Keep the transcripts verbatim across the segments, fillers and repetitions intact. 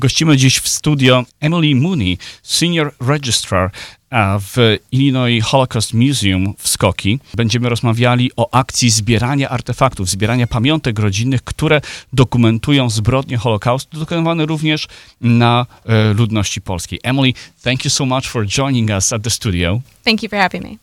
Gościmy dziś w studio Emily Mooney, Senior Registrar w Illinois Holocaust Museum w Skokie. Będziemy rozmawiali o akcji zbierania artefaktów, zbierania pamiątek rodzinnych, które dokumentują zbrodnie Holokaustu, dokonywane również na ludności polskiej. Emily, thank you so much for joining us at the studio. Thank you for having me.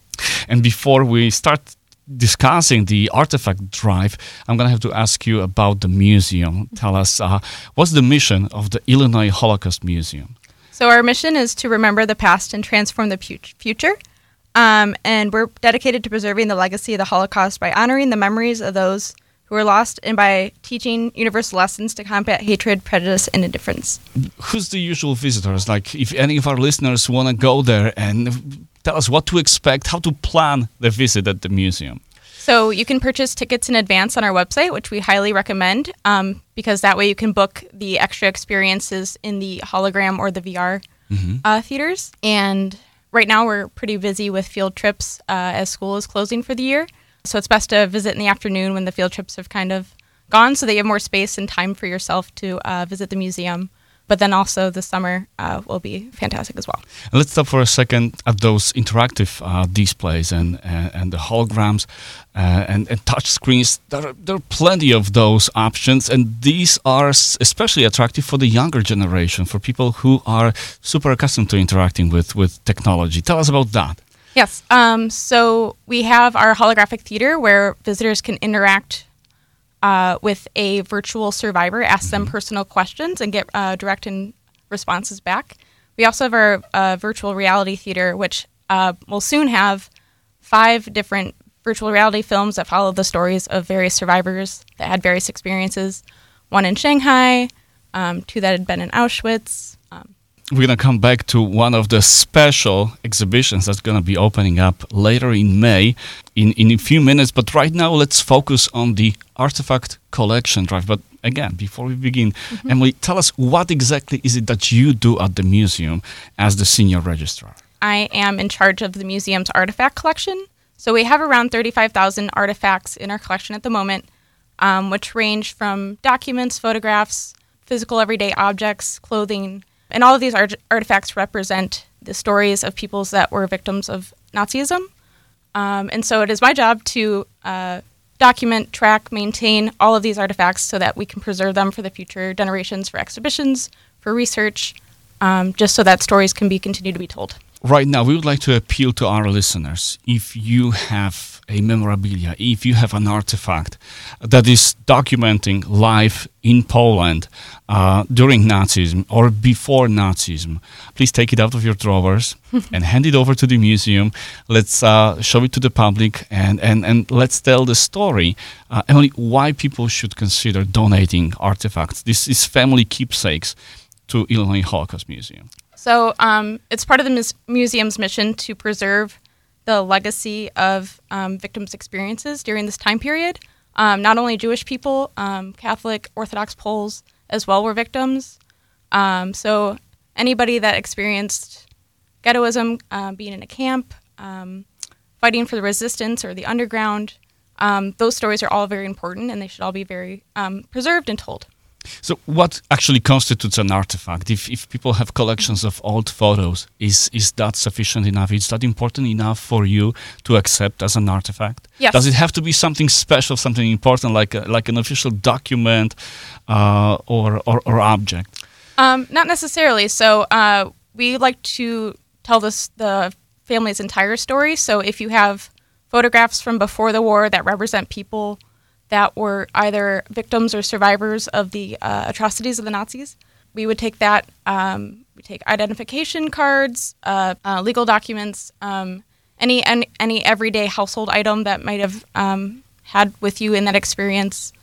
And before we start discussing the artifact drive, I'm going to have to ask you about the museum. Tell us, uh, what's the mission of the Illinois Holocaust Museum? So our mission is to remember the past and transform the pu- future. Um, and we're dedicated to preserving the legacy of the Holocaust by honoring the memories of those who were lost and by teaching universal lessons to combat hatred, prejudice, and indifference. Who's the usual visitors? Like, if any of our listeners want to go there and tell us what to expect, how to plan the visit at the museum. So you can purchase tickets in advance on our website, which we highly recommend, um, because that way you can book the extra experiences in the hologram or the V R mm-hmm. uh, theaters. And right now we're pretty busy with field trips uh, as school is closing for the year. So it's best to visit in the afternoon when the field trips have kind of gone so that you have more space and time for yourself to uh, visit the museum. But then also the summer uh, will be fantastic as well. Let's stop for a second at those interactive uh, displays and, and, and the holograms uh, and, and touch screens. There are, there are plenty of those options, and these are especially attractive for the younger generation, for people who are super accustomed to interacting with, with technology. Tell us about that. Yes. Um, so we have our holographic theater where visitors can interact Uh, with a virtual survivor, ask them personal questions and get uh, direct and responses back. We also have our uh, virtual reality theater, which uh, will soon have five different virtual reality films that follow the stories of various survivors that had various experiences. One in Shanghai, um, two that had been in Auschwitz. Um, We're going to come back to one of the special exhibitions that's going to be opening up later in May in, in a few minutes. But right now, let's focus on the artifact collection drive. But again, before we begin, mm-hmm. Emily, tell us what exactly is it that you do at the museum as the senior registrar? I am in charge of the museum's artifact collection. So we have around thirty-five thousand artifacts in our collection at the moment, um, which range from documents, photographs, physical everyday objects, clothing. And all of these art- artifacts represent the stories of peoples that were victims of Nazism. Um, and so it is my job to uh, document, track, maintain all of these artifacts so that we can preserve them for the future generations, for exhibitions, for research, um, just so that stories can be continued to be told. Right now, we would like to appeal to our listeners. If you have a memorabilia, if you have an artifact that is documenting life in Poland uh, during Nazism or before Nazism, please take it out of your drawers and hand it over to the museum. Let's uh, show it to the public and, and, and let's tell the story. Uh, Emily, why people should consider donating artifacts. This is family keepsakes to Illinois Holocaust Museum. So um, it's part of the mus- museum's mission to preserve the legacy of um, victims' experiences during this time period. Um, not only Jewish people, um, Catholic, Orthodox Poles as well were victims. Um, so anybody that experienced ghettoism, uh, being in a camp, um, fighting for the resistance or the underground, um, those stories are all very important and they should all be very um, preserved and told. So what actually constitutes an artifact? If if people have collections of old photos, is is that sufficient enough? Is that important enough for you to accept as an artifact? Yes. Does it have to be something special, something important, like a, like an official document uh, or, or or object? Um, not necessarily. So uh, we like to tell this, the family's entire story. So if you have photographs from before the war that represent people that were either victims or survivors of the uh, atrocities of the Nazis. We would take that, um, we take identification cards, uh, uh, legal documents, um, any, any any everyday household item that might have um, had with you in that experience,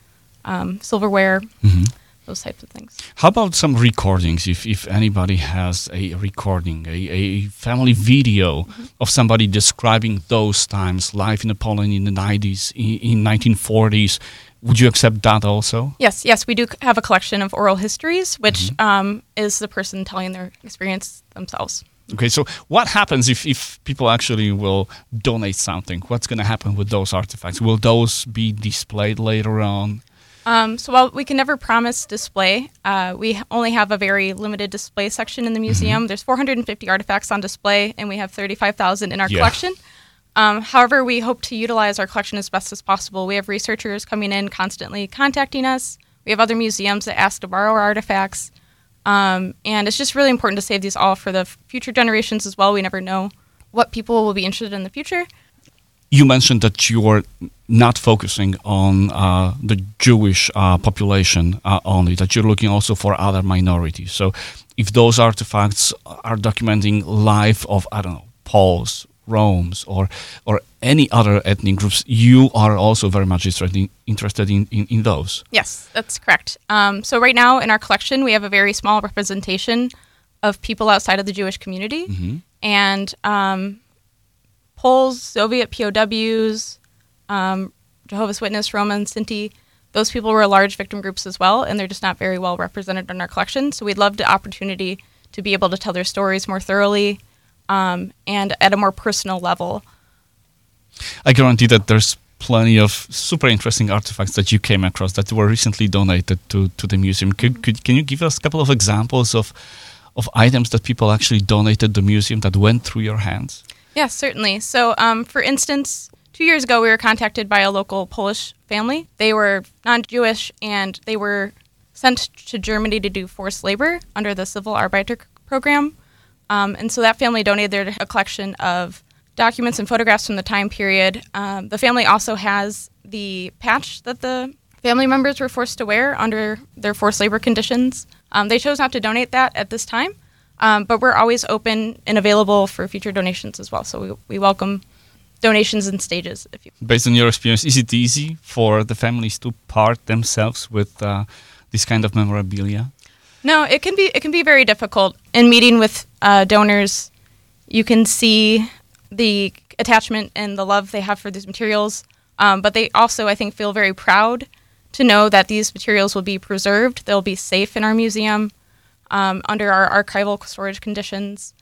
um, silverware, mm-hmm. those types of things. How about some recordings? If if anybody has a recording, a, a family video mm-hmm. of somebody describing those times, life in Poland in the nineties, in, in nineteen forties, would you accept that also? Yes, yes, we do have a collection of oral histories, which mm-hmm. um, is the person telling their experience themselves. Okay, so what happens if, if people actually will donate something? What's going to happen with those artifacts? Will those be displayed later on? Um, so while we can never promise display, uh, we only have a very limited display section in the museum. Mm-hmm. There's four hundred fifty artifacts on display, and we have thirty-five thousand in our yeah. collection. Um, however, we hope to utilize our collection as best as possible. We have researchers coming in constantly contacting us. We have other museums that ask to borrow our artifacts. Um, and it's just really important to save these all for the future generations as well. We never know what people will be interested in in the future. You mentioned that you are not focusing on uh, the Jewish uh, population uh, only, that you're looking also for other minorities. So if those artifacts are documenting life of, I don't know, Poles, Roms, or or any other ethnic groups, you are also very much interested in, in, in those. Yes, that's correct. Um, so right now in our collection, we have a very small representation of people outside of the Jewish community. Mm-hmm. And um, Poles, Soviet P O Ws, um, Jehovah's Witness, Roma, and Sinti, those people were large victim groups as well, and they're just not very well represented in our collection. So we'd love the opportunity to be able to tell their stories more thoroughly um, and at a more personal level. I guarantee that there's plenty of super interesting artifacts that you came across that were recently donated to, to the museum. Could, could, can you give us a couple of examples of of items that people actually donated to the museum that went through your hands? Yeah, certainly. So, um, for instance, two years ago, we were contacted by a local Polish family. They were non-Jewish, and they were sent to Germany to do forced labor under the Zivilarbeiter Program. Um, and so that family donated a collection of documents and photographs from the time period. Um, the family also has the patch that the family members were forced to wear under their forced labor conditions. Um, they chose not to donate that at this time, um, but we're always open and available for future donations as well. So we we welcome donations in stages. If you Based on your experience, is it easy for the families to part themselves with uh, this kind of memorabilia? No, it can be it can be very difficult. In meeting with uh, donors, you can see the attachment and the love they have for these materials, um, but they also, I think, feel very proud to know that these materials will be preserved, they'll be safe in our museum um, under our archival storage conditions,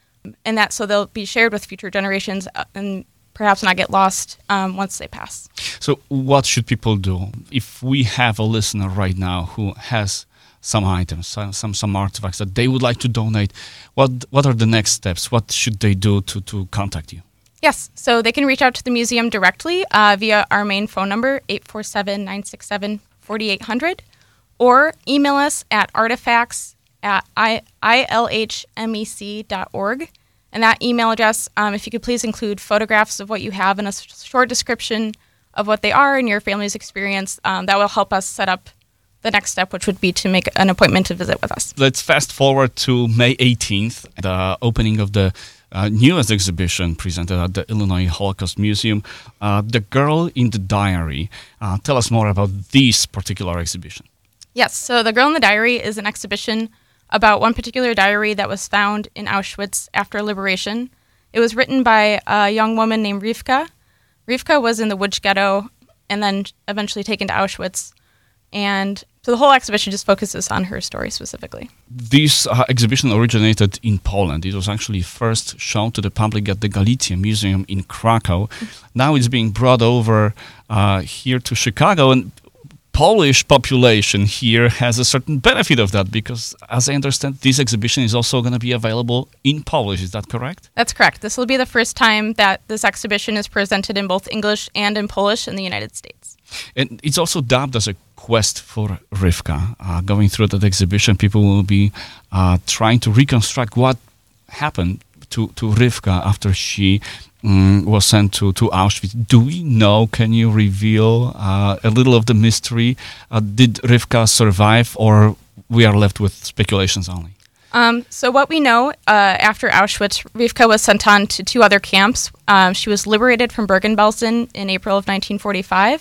and that so they'll be shared with future generations and perhaps not get lost um, once they pass. So what should people do? If we have a listener right now who has some items, some some artifacts that they would like to donate, what what are the next steps? What should they do to, to contact you? Yes, so they can reach out to the museum directly uh, via our main phone number, eight four seven, nine six seven, four eight zero zero. forty-eight hundred, or email us at artifacts at ilhmec dot org. And that email address, um, if you could please include photographs of what you have and a short description of what they are and your family's experience, um, that will help us set up the next step, which would be to make an appointment to visit with us. Let's fast forward to May eighteenth, the opening of the Uh, newest exhibition presented at the Illinois Holocaust Museum, uh, The Girl in the Diary. Uh, tell us more about this particular exhibition. Yes, so The Girl in the Diary is an exhibition about one particular diary that was found in Auschwitz after liberation. It was written by a young woman named Rywka. Rywka was in the Łódź ghetto and then eventually taken to Auschwitz. And so the whole exhibition just focuses on her story specifically. This uh, exhibition originated in Poland. It was actually first shown to the public at the Galicia Museum in Krakow. Now it's being brought over uh, here to Chicago, and Polish population here has a certain benefit of that because, as I understand, this exhibition is also going to be available in Polish. Is that correct? That's correct. This will be the first time that this exhibition is presented in both English and in Polish in the United States. And it's also dubbed as a quest for Rywka. Uh, going through that exhibition, people will be uh, trying to reconstruct what happened to, to Rywka after she um, was sent to, to Auschwitz. Do we know, can you reveal uh, a little of the mystery? Uh, did Rywka survive, or we are left with speculations only? Um, so what we know, uh, after Auschwitz, Rywka was sent on to two other camps. Um, she was liberated from Bergen-Belsen in April of nineteen forty-five.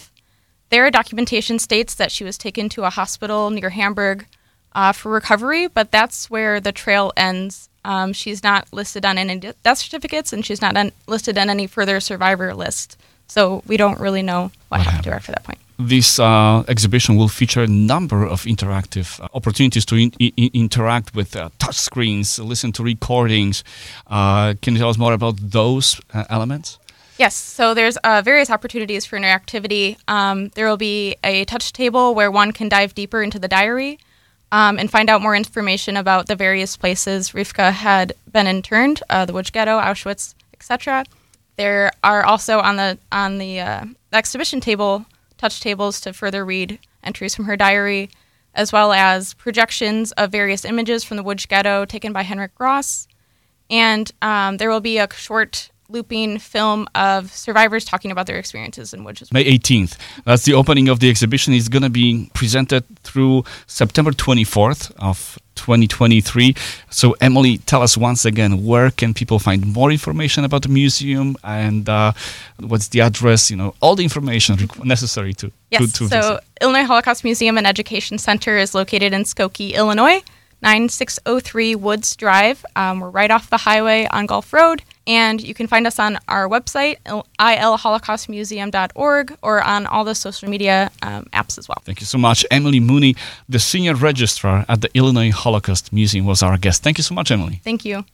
Their documentation states that she was taken to a hospital near Hamburg uh, for recovery, but that's where the trail ends. Um, she's not listed on any death certificates, and she's not un- listed on any further survivor list. So we don't really know what, what happened to her after that point. This uh, exhibition will feature a number of interactive uh, opportunities to in- in- interact with uh, touch screens, listen to recordings. Uh, can you tell us more about those uh, elements? Yes, so there's uh, various opportunities for interactivity. Um, there will be a touch table where one can dive deeper into the diary um, and find out more information about the various places Rywka had been interned, uh, the Łódź ghetto, Auschwitz, et cetera. There are also on the on the uh, exhibition table touch tables to further read entries from her diary, as well as projections of various images from the Łódź ghetto taken by Henrik Gross. And um, there will be a short looping film of survivors talking about their experiences in Łódź. May eighteenth. That's the opening of the exhibition. It's going to be presented through September twenty-fourth of twenty twenty-three. So, Emily, tell us once again, where can people find more information about the museum and uh, what's the address, you know, all the information necessary to, yes, to, to so visit. Yes, so Illinois Holocaust Museum and Education Center is located in Skokie, Illinois, nine six oh three Woods Drive. Um, we're right off the highway on Gulf Road. And you can find us on our website, il holocaust museum dot org, or on all the social media um, apps as well. Thank you so much. Emily Mooney, the Senior Registrar at the Illinois Holocaust Museum, was our guest. Thank you so much, Emily. Thank you.